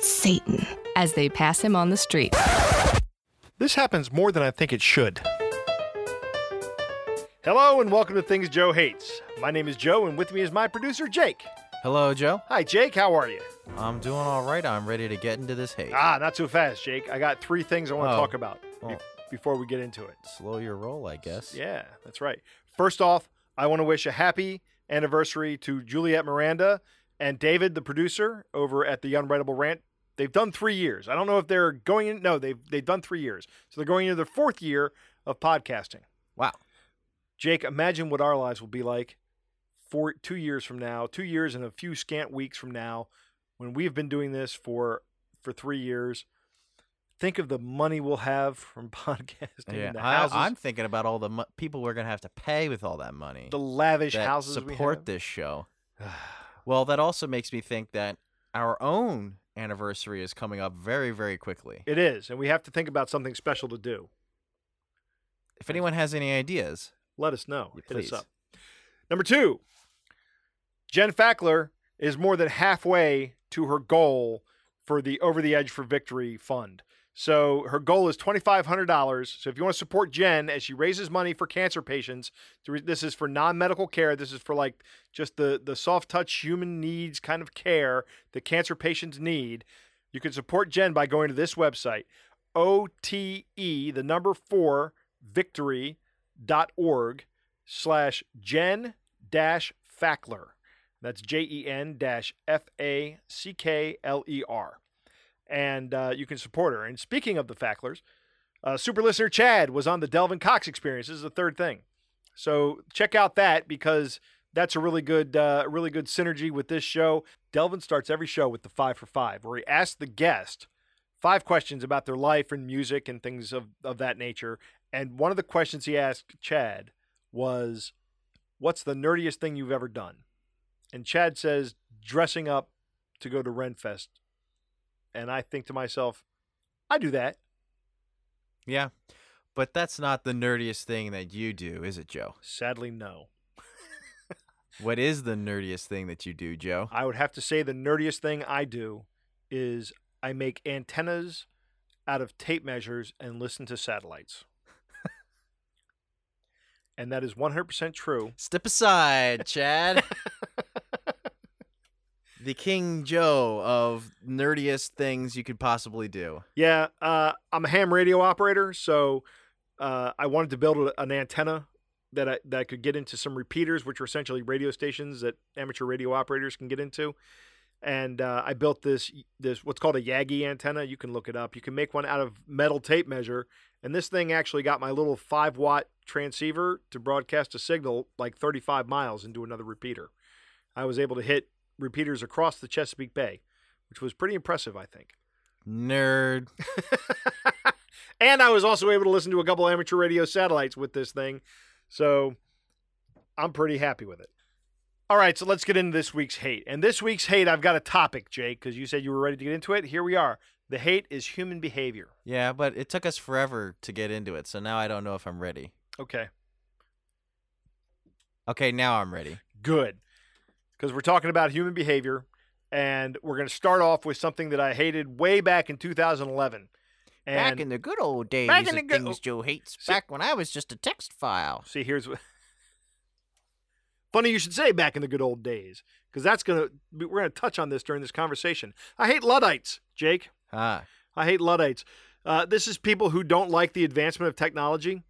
"Satan," as they pass him on the street. This happens more than I think it should. Hello and welcome to Things Joe Hates. My name is Joe and with me is my producer, Jake. Hello, Joe. Hi, Jake. How are you? I'm doing all right. I'm ready to get into this hate. Ah, not so fast, Jake. I got three things I want to talk about before we get into it. Slow your roll, I guess. Yeah, that's right. First off, I want to wish a happy anniversary to Juliette Miranda and David, the producer, over at the Unreadable Rant. They've done 3 years. I don't know if they're going in. No, they've done 3 years. So they're going into their fourth year of podcasting. Wow. Jake, imagine what our lives will be like 2 years from now, 2 years and a few scant weeks from now, when we've been doing this for 3 years. Think of the money we'll have from podcasting. Yeah, I'm thinking about all the people we're going to have to pay with all that money. The lavish houses we have. Support this show. Well, that also makes me think that our own anniversary is coming up very, very quickly. It is, and we have to think about something special to do. If anyone has any ideas, let us know. Please. Hit us up. Number two. Jen Fackler is more than halfway to her goal for the Over the Edge for Victory fund. So her goal is $2,500. So if you want to support Jen as she raises money for cancer patients, this is for non-medical care. This is for like just the soft touch human needs kind of care that cancer patients need. You can support Jen by going to this website, OTE4victory.org/Jen-Fackler. That's JEN-FACKLER. And you can support her. And speaking of the Facklers, super listener Chad was on the Delvin Cox Experience. This is the third thing. So check out that because that's a really good synergy with this show. Delvin starts every show with the 5 for 5, where he asks the guest 5 questions about their life and music and things of that nature. And one of the questions he asked Chad was, "What's the nerdiest thing you've ever done?" And Chad says, "Dressing up to go to Renfest." And I think to myself, I do that. Yeah, but that's not the nerdiest thing that you do, is it, Joe? Sadly, no. What is the nerdiest thing that you do, Joe? I would have to say the nerdiest thing I do is I make antennas out of tape measures and listen to satellites. And that is 100% true. Step aside, Chad. The King Joe of nerdiest things you could possibly do. Yeah, I'm a ham radio operator, so I wanted to build an antenna that I could get into some repeaters, which are essentially radio stations that amateur radio operators can get into. And I built this what's called a Yagi antenna. You can look it up. You can make one out of metal tape measure. And this thing actually got my little 5-watt transceiver to broadcast a signal like 35 miles into another repeater. I was able to hit repeaters across the Chesapeake Bay, which was pretty impressive, I think. Nerd. And I was also able to listen to a couple amateur radio satellites with this thing, so I'm pretty happy with it. All right, so let's get into this week's hate. And this week's hate, I've got a topic, Jake, because you said you were ready to get into it. Here we are. The hate is human behavior. Yeah, but it took us forever to get into it, so now I don't know if I'm ready. Okay, now I'm ready. Good. Because we're talking about human behavior, and we're going to start off with something that I hated way back in 2011. And back in the good old days of Things Joe Hates, back when I was just a text file. See, here's what... Funny you should say back in the good old days, because we're going to touch on this during this conversation. I hate Luddites, Jake. I hate Luddites. This is people who don't like the advancement of technology.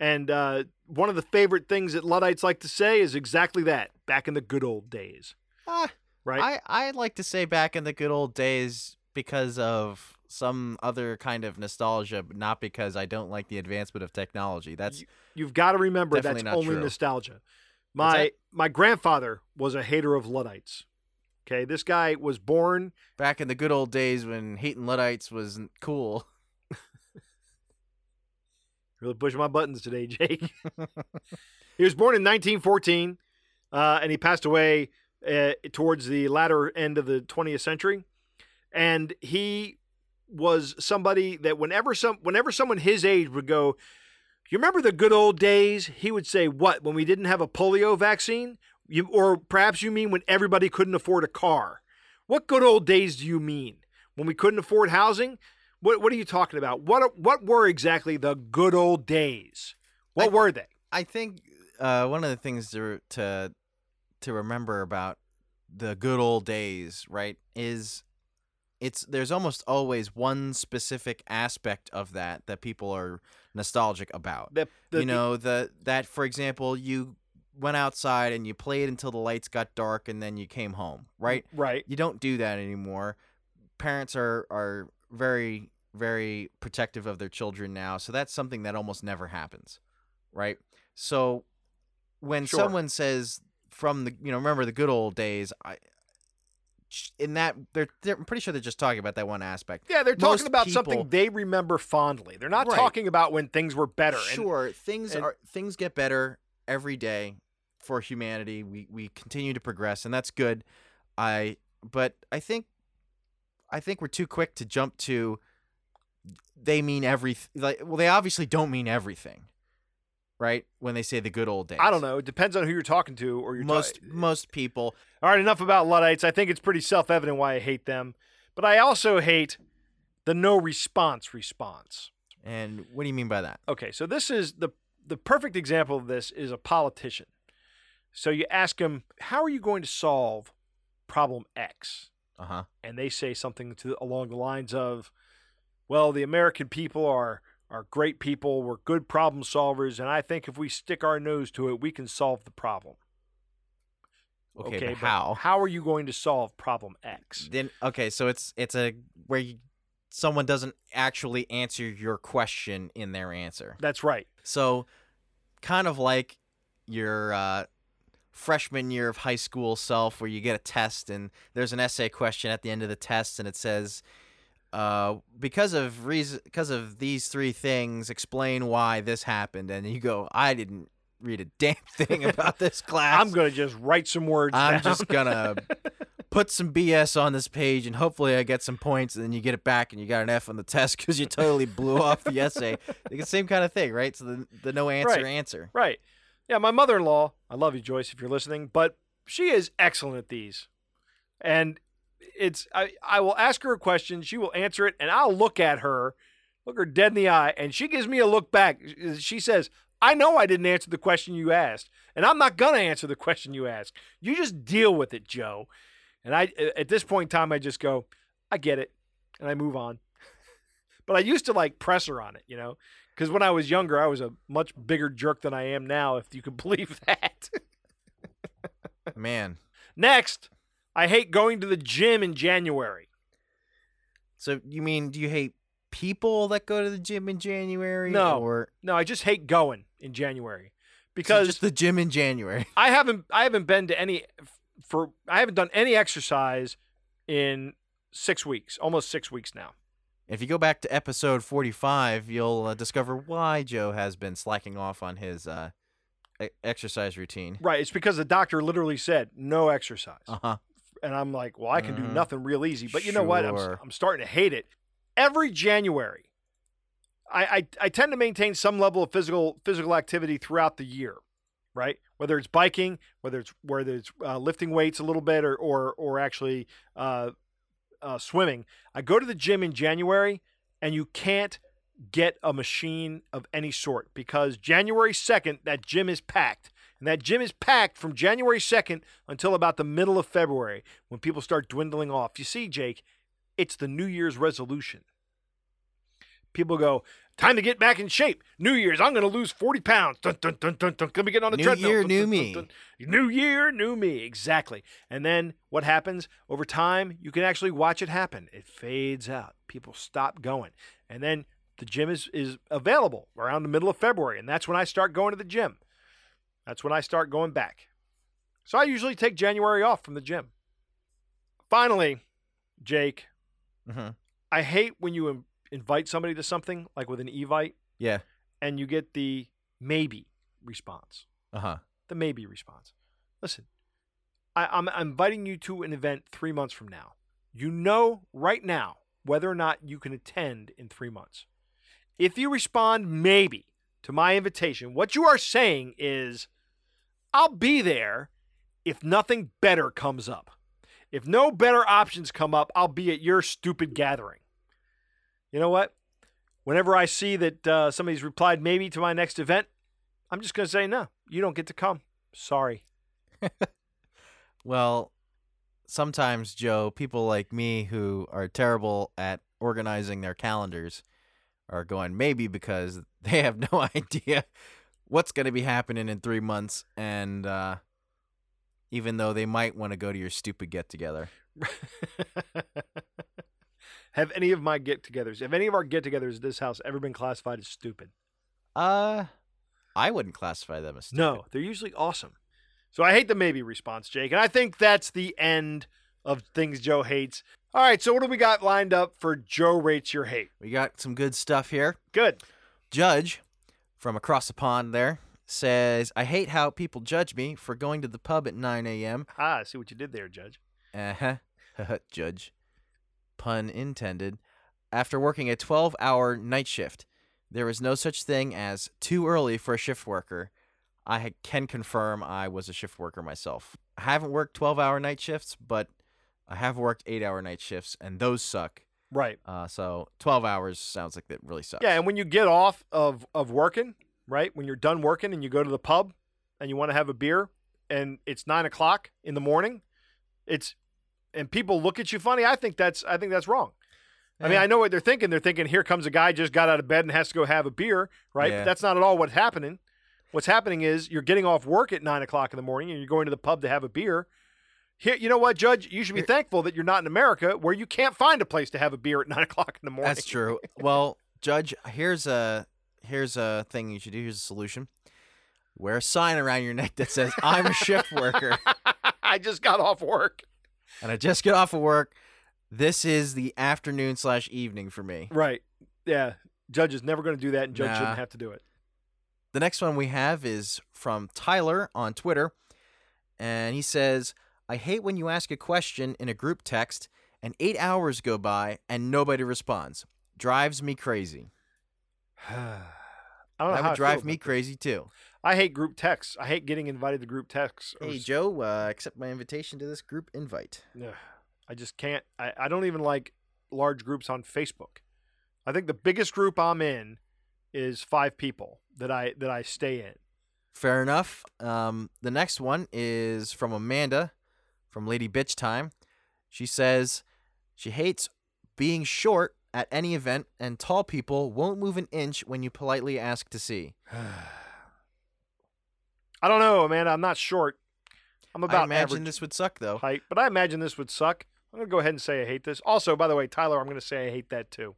And one of the favorite things that Luddites like to say is exactly that, back in the good old days. Right? I like to say back in the good old days because of some other kind of nostalgia, but not because I don't like the advancement of technology. You've got to remember that's only true. Nostalgia. My grandfather was a hater of Luddites. Okay, this guy was born... Back in the good old days when hating Luddites was cool. Really pushing my buttons today, Jake. He was born in 1914, and he passed away towards the latter end of the 20th century. And he was somebody that whenever someone his age would go, you remember the good old days? He would say, what, when we didn't have a polio vaccine? Or perhaps you mean when everybody couldn't afford a car. What good old days do you mean? When we couldn't afford housing? What are you talking about? What were exactly the good old days? What were they? I think one of the things to remember about the good old days, right, is there's almost always one specific aspect of that people are nostalgic about. For example, you went outside and you played until the lights got dark and then you came home, right? Right. You don't do that anymore. Parents are very, very protective of their children now. So that's something that almost never happens, right? So when someone says from the, remember the good old days, I'm pretty sure they're just talking about that one aspect. Yeah, they're talking about something they remember fondly. They're not talking about when things were better. Sure, things get better every day for humanity. We continue to progress, and that's good. But I think we're too quick to jump to they mean everything. They obviously don't mean everything, right? When they say the good old days. I don't know. It depends on who you're talking to or most people. All right, enough about Luddites. I think it's pretty self-evident why I hate them. But I also hate the no response. And what do you mean by that? Okay, so this is the perfect example of this is a politician. So you ask him, how are you going to solve problem X? Uh-huh. And they say something along the lines of, well, the American people are great people. We're good problem solvers. And I think if we stick our nose to it, we can solve the problem. Okay, but how? How are you going to solve problem X? Then okay, so it's someone doesn't actually answer your question in their answer. That's right. So kind of like your freshman year of high school self where you get a test and there's an essay question at the end of the test and it says, because of these three things, explain why this happened. And you go, I didn't read a damn thing about this class. I'm going to just write some words down. I'm just going to put some BS on this page and hopefully I get some points, and then you get it back and you got an F on the test because you totally blew off the essay. It's the same kind of thing, right? So the no answer answer. Right. Yeah, my mother-in-law, I love you, Joyce, if you're listening, but she is excellent at these. And it's I will ask her a question, she will answer it, and I'll look her dead in the eye, and she gives me a look back. She says, I know I didn't answer the question you asked, and I'm not going to answer the question you asked. You just deal with it, Joe. And I, at this point in time, I just go, I get it, and I move on. But I used to, press her on it, because when I was younger, I was a much bigger jerk than I am now, if you can believe that. Man. Next, I hate going to the gym in January. So you mean, do you hate people that go to the gym in January? No. No, I just hate going in January. Because so just the gym in January. I haven't been to any... I haven't done any exercise in 6 weeks, almost 6 weeks now. If you go back to episode 45, you'll discover why Joe has been slacking off on his exercise routine. Right. It's because the doctor literally said no exercise. Uh-huh. And I'm like, well, I can do nothing real easy. But you know what? I'm starting to hate it. Every January, I tend to maintain some level of physical activity throughout the year. Right? Whether it's biking, whether it's lifting weights a little bit or actually swimming. I go to the gym in January and you can't get a machine of any sort because January 2nd, that gym is packed. And that gym is packed from January 2nd until about the middle of February when people start dwindling off. You see, Jake, it's the New Year's resolution. People go, time to get back in shape. New Year's, I'm going to lose 40 pounds. Dun, dun, dun, dun, dun. Let me get on the treadmill. New year, new me. New year, new me. Exactly. And then what happens? Over time, you can actually watch it happen. It fades out. People stop going. And then the gym is available around the middle of February, and that's when I start going to the gym. That's when I start going back. So I usually take January off from the gym. Finally, Jake, I hate when you invite somebody to something, like with an Evite. Yeah. and you get the maybe response. Uh-huh. The maybe response. Listen, I'm inviting you to an event 3 months from now. You know right now whether or not you can attend in 3 months. If you respond maybe to my invitation, what you are saying is, I'll be there if nothing better comes up. If no better options come up, I'll be at your stupid gathering. You know what? Whenever I see that somebody's replied maybe to my next event, I'm just going to say, no, you don't get to come. Sorry. Well, sometimes, Joe, people like me who are terrible at organizing their calendars are going maybe because they have no idea what's going to be happening in 3 months. And even though they might want to go to your stupid get-together. Have any of our get-togethers at this house ever been classified as stupid? I wouldn't classify them as stupid. No, they're usually awesome. So I hate the maybe response, Jake. And I think that's the end of Things Joe Hates. All right, so what do we got lined up for Joe Rates Your Hate? We got some good stuff here. Good. Judge, from across the pond there, says, I hate how people judge me for going to the pub at 9 a.m. Ah, I see what you did there, Judge. Uh-huh. Judge. Pun intended. After working a 12-hour night shift, there is no such thing as too early for a shift worker. I can confirm I was a shift worker myself. I haven't worked 12-hour night shifts, but I have worked 8-hour night shifts, and those suck. Right. So 12 hours sounds like that really sucks. Yeah, and when you get off of working, right, when you're done working and you go to the pub and you want to have a beer and it's 9 o'clock in the morning, and people look at you funny, I think that's wrong. I mean, I know what they're thinking. They're thinking, here comes a guy just got out of bed and has to go have a beer, right? Yeah. But that's not at all what's happening. What's happening is you're getting off work at 9 o'clock in the morning and you're going to the pub to have a beer. Here, you know what, Judge? You should be thankful that you're not in America where you can't find a place to have a beer at 9 o'clock in the morning. That's true. Well, Judge, here's a thing you should do. Here's a solution. Wear a sign around your neck that says, I'm a shift worker. I just got off work. And I just get off of work. This is the afternoon/evening for me. Right. Yeah. Judge is never going to do that, and Judge shouldn't have to do it. The next one we have is from Tyler on Twitter, and he says, I hate when you ask a question in a group text, and 8 hours go by, and nobody responds. Drives me crazy. That would drive me crazy, too. I hate group texts. I hate getting invited to group texts. Hey, Joe, accept my invitation to this group invite. Yeah. I just can't. I don't even like large groups on Facebook. I think the biggest group I'm in is 5 people that I stay in. Fair enough. The next one is from Amanda from Lady Bitch Time. She says she hates being short at any event and tall people won't move an inch when you politely ask to see. I don't know, Amanda. I'm not short. I imagine this would suck, though. Height, but I imagine this would suck. I'm going to go ahead and say I hate this. Also, by the way, Tyler, I'm going to say I hate that too.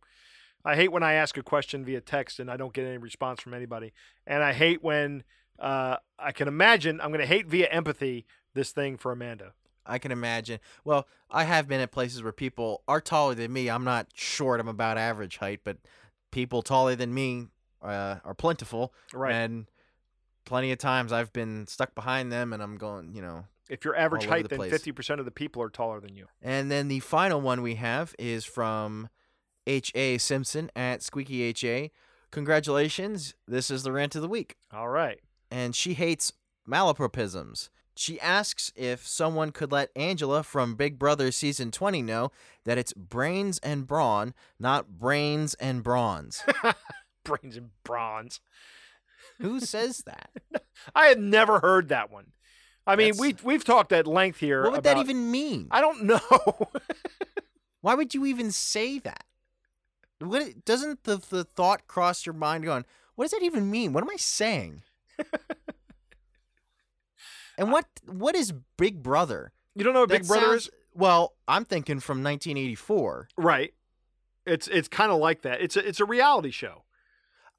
I hate when I ask a question via text and I don't get any response from anybody. And I hate when I can imagine I'm going to hate via empathy this thing for Amanda. I can imagine. Well, I have been at places where people are taller than me. I'm not short. I'm about average height, but people taller than me are plentiful. Right. And plenty of times I've been stuck behind them and I'm going, if you're average height, then 50% of the people are taller than you. And then the final one we have is from H.A. Simpson at Squeaky H.A. Congratulations. This is the rant of the week. All right. And she hates malapropisms. She asks if someone could let Angela from Big Brother Season 20 know that it's brains and brawn, not brains and bronze. Brains and bronze. Who says that? I have never heard that one. I mean, we've talked at length here. What would that even mean? I don't know. Why would you even say that? Doesn't the thought cross your mind going, what does that even mean? What am I saying? And what is Big Brother? You don't know what Big Brother is? Well, I'm thinking from 1984. Right. It's kind of like that. It's a reality show.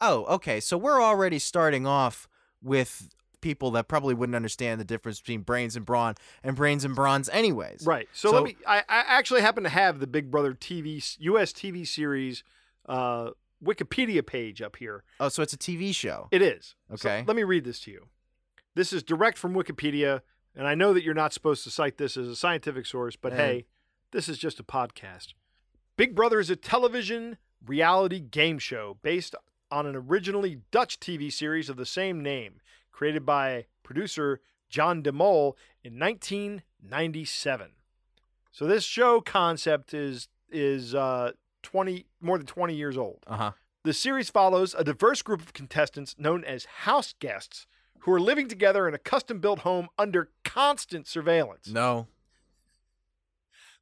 Oh, okay. So we're already starting off with people that probably wouldn't understand the difference between brains and brawn and brains and bronze anyways. Right. So I actually happen to have the Big Brother TV, US TV series Wikipedia page up here. Oh, so it's a TV show. It is. Okay. So let me read this to you. This is direct from Wikipedia, and I know that you're not supposed to cite this as a scientific source, but hey, this is just a podcast. Big Brother is a television reality game show based on an originally Dutch TV series of the same name, created by producer John de Mol in 1997. So this show concept is 20 more than 20 years old. Uh-huh. The series follows a diverse group of contestants known as house guests who are living together in a custom-built home under constant surveillance. No.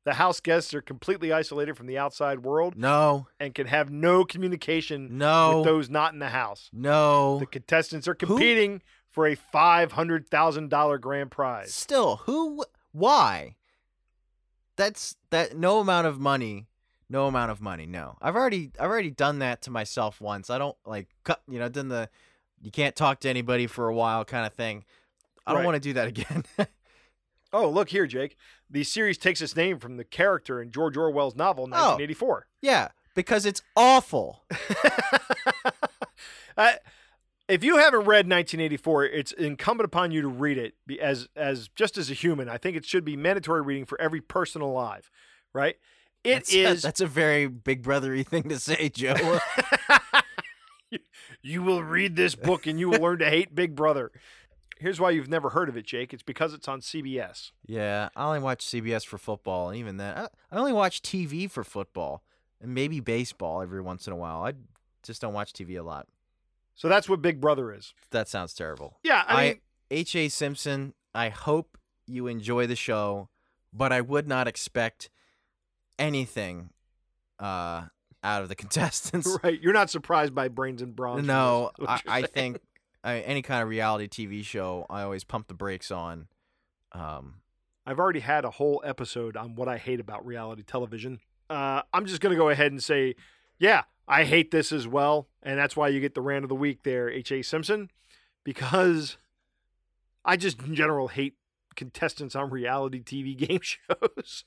The house guests are completely isolated from the outside world. No. And can have no communication with those not in the house. No. The contestants are competing for a $500,000 grand prize. Still, why? No amount of money. No, I've already done that to myself once. I don't done the you can't talk to anybody for a while kind of thing. I don't want to do that again. Oh, look here, Jake. The series takes its name from the character in George Orwell's novel 1984. Yeah, because it's awful. If you haven't read 1984, it's incumbent upon you to read it as a human. I think it should be mandatory reading for every person alive, right? That's a very Big Brother-y thing to say, Joe. You will read this book and you will learn to hate Big Brother. Here's why you've never heard of it, Jake. It's because it's on CBS. Yeah, I only watch CBS for football, and even that. I only watch TV for football and maybe baseball every once in a while. I just don't watch TV a lot. So that's what Big Brother is. That sounds terrible. Yeah, I mean... H.A. Simpson, I hope you enjoy the show, but I would not expect... anything out of the contestants. Right. You're not surprised by brains and bronze. No, I think any kind of reality TV show, I always pump the brakes on. I've already had a whole episode on what I hate about reality television. I'm just going to go ahead and say, yeah, I hate this as well. And that's why you get the rant of the week there, H.A. Simpson, because I just in general hate contestants on reality TV game shows.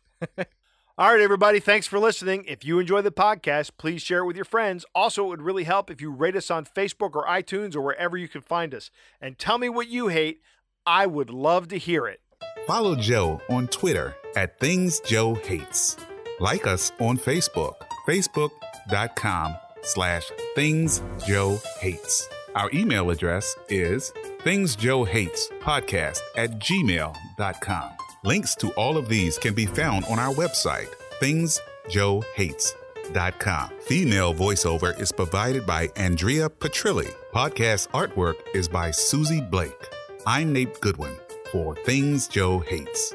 All right, everybody, thanks for listening. If you enjoy the podcast, please share it with your friends. Also, it would really help if you rate us on Facebook or iTunes or wherever you can find us. And tell me what you hate. I would love to hear it. Follow Joe on Twitter at ThingsJoeHates. Like us on Facebook, facebook.com/ThingsJoeHates. Our email address is thingsjoehatespodcast@gmail.com. Links to all of these can be found on our website, thingsjoehates.com. Female voiceover is provided by Andrea Petrilli. Podcast artwork is by Susie Blake. I'm Nate Goodwin for Things Joe Hates.